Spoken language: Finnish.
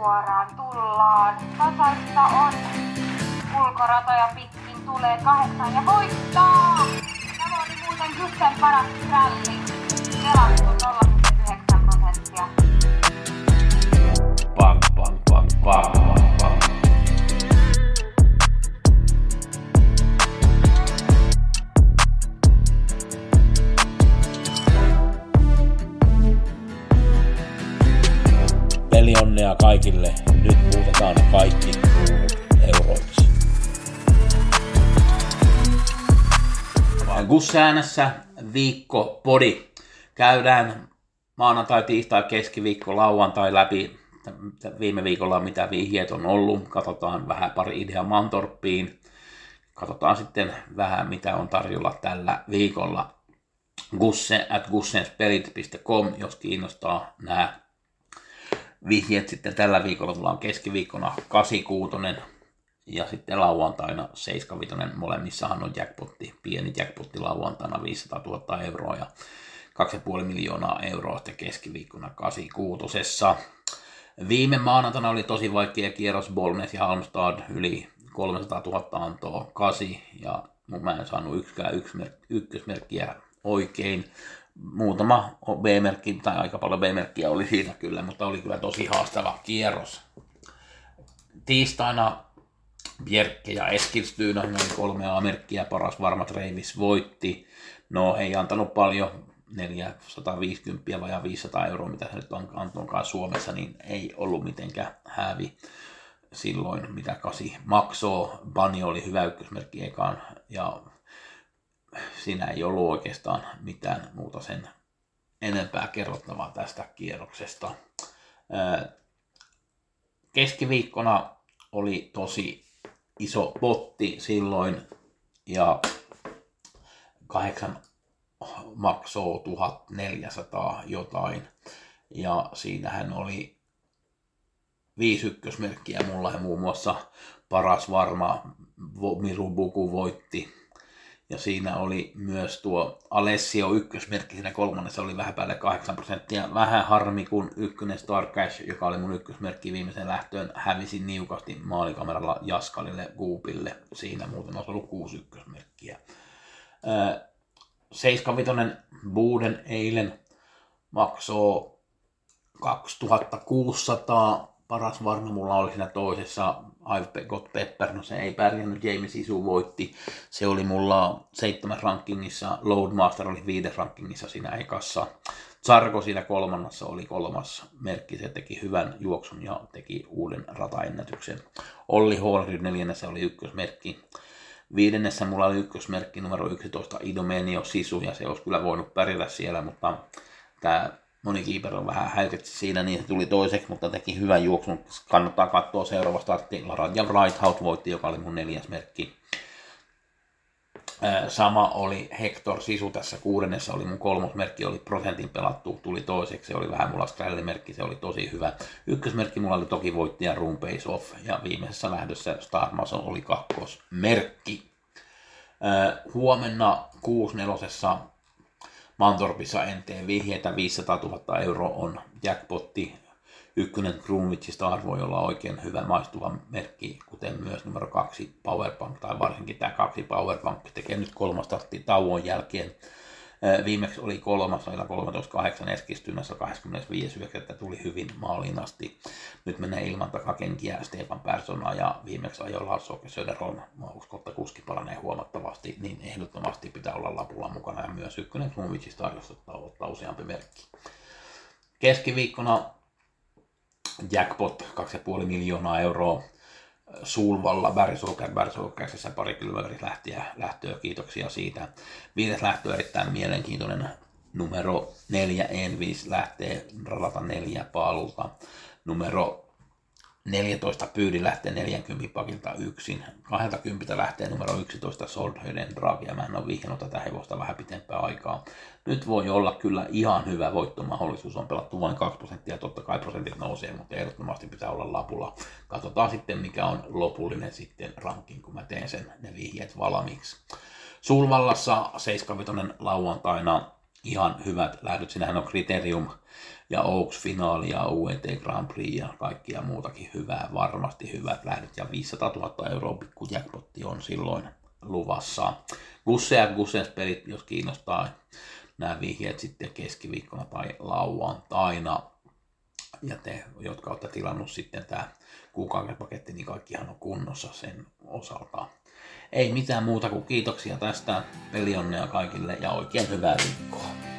suoraan tullaan. Tasaista on. Ulkoratoja pitkin tulee 8 ja voittaa! Tämä oli muuten Kyssen paras ralli. Pelattu 0,9%. Pam, pam, pam, pam, pam. Peli onnea kaikille. Nyt muutetaan kaikki euroiksi. Gussäänässä viikkopodi. Käydään maanantai, tiistai, keskiviikko, lauantai läpi. Viime viikolla mitä vihjeet on ollut. Katsotaan vähän pari idea Mantorpiin. Katsotaan sitten vähän mitä on tarjolla tällä viikolla. gussenspelit.com, jos kiinnostaa nämä vihjeet. Sitten tällä viikolla tullaan keskiviikkona 86 ja sitten lauantaina 75. Molemmissahan on jackpotti, pieni jackpotti lauantaina 500 000 € ja 2,5 miljoonaa euroa sitten keskiviikkona 86. Viime maanantaina oli tosi vaikea kierros, Bolnäs ja Halmstad yli 300 000 antoa 8 ja mä en saanut yksikään ykkösmerkkiä oikein. Muutama B-merkki, tai aika paljon B-merkkiä oli siinä kyllä, mutta oli kyllä tosi haastava kierros. Tiistaina Bjerkke ja Eskilstyyna, noin 3 A-merkkiä, paras varmat Reimis voitti. No ei antanut paljon, 450 vai 500 €, mitä se nyt antoinkaan Suomessa, niin ei ollut mitenkään häävi silloin, mitä 8 maksoo. Bani oli hyvä ykkösmerkki ekaan ja siinä ei ollut oikeastaan mitään muuta sen enempää kerrottavaa tästä kierroksesta. Keskiviikkona oli tosi iso potti silloin ja 8 maksoi 1400 jotain ja siinähän oli 5 ykkösmerkkiä mulla ja muun muassa paras varma Mirubuku voitti. Ja siinä oli myös tuo Alessio ykkösmerkki, siinä kolmannessa oli vähän päälle 8%. Vähän harmi, kun ykkönen Star Cash, joka oli mun ykkösmerkki viimeisen lähtöön, hävisi niukasti maalikameralla Jaskalille, Goopille. Siinä muuten olisi ollut 6 ykkösmerkkiä. 75. Buuden eilen maksoi 2600. Paras varma mulla oli siinä toisessa I've got Pepper, no se ei pärjännyt, Jamie Sisu voitti. Se oli mulla 7 rankingissa, Loadmaster oli 5 rankingissa siinä ekassa. Zargo siinä kolmannassa oli 3. merkki, se teki hyvän juoksun ja teki uuden rataennätyksen. Olli H 4. oli ykkösmerkki. 5. mulla oli ykkösmerkki numero 11, Idomenio Sisu, ja se olisi kyllä voinut pärjätä siellä, mutta tämä Moni Kiiper on vähän häikätsi siinä, niin se tuli toiseksi, mutta teki hyvän juoksun. Kannattaa katsoa seuraava startti. Ja Breithout voitti, joka oli mun 4. merkki. Sama oli Hector Sisu tässä 6. oli mun 3. merkki, oli prosentin pelattu, tuli toiseksi. Se oli vähän mulla skrälle-merkki, se oli tosi hyvä. 1. merkki mulla oli toki voittaja Room Off, ja viimeisessä lähdössä Star Mason oli 2. merkki. Huomenna 6/4. Mantorpissa NT vihjeitä 500 000 € on jackpotti. 1. Trumvitsista arvoi olla oikein hyvä maistuva merkki, kuten myös numero 2 power pump, tai varsinkin tämä 2 power pump tekee nyt 3 startin tauon jälkeen. Viimeksi oli 13.8 Eskilstyynässä 25.9. tuli hyvin maaliin asti. Nyt menee ilman takakenkiä Stepan persona ja viimeksi ajoilla Söderholm. Mä uskon, että kuski paranee huomattavasti, niin ehdottomasti pitää olla lapulla mukana ja myös 1. Trumvitsista ottaa useampi merkki. Keskiviikkona jackpot 2,5 miljoonaa €. Sulvalla Bärsulkäksessä pari kylmäväris lähtöä, kiitoksia siitä. 5. lähtö erittäin mielenkiintoinen, numero 4 N5 lähtee radalta 4 paalulta. Numero 14 Pyydi lähtee 40 pakilta yksin. 20 lähtee numero 11 Sordhöden drag, ja mä en ole vihjannut tätä hevosta vähän pitempää aikaa. Nyt voi olla kyllä ihan hyvä voittomahdollisuus, on pelattu vain 2%, totta kai prosentit nousee, mutta ehdottomasti pitää olla lapulla. Katsotaan sitten mikä on lopullinen sitten rankin, kun mä teen sen ne vihjeet valmiiksi. Sulvallassa 75. lauantaina ihan hyvät lähdöt. Sinähän on Criterium ja Oaks-finaali ja UET Grand Prix ja kaikkia muutakin hyvää, varmasti hyvät lähdöt. Ja 500 000 € pikkujackpotti on silloin luvassa. Gusse ja gussenspelit, jos kiinnostaa nämä vihjeet sitten keskiviikkona tai lauantaina. Ja te, jotka olette tilannut sitten tämä kuukausipaketti, niin kaikkihan on kunnossa sen osalta. Ei mitään muuta kuin kiitoksia tästä. Pelionnea kaikille ja oikein hyvää viikkoa.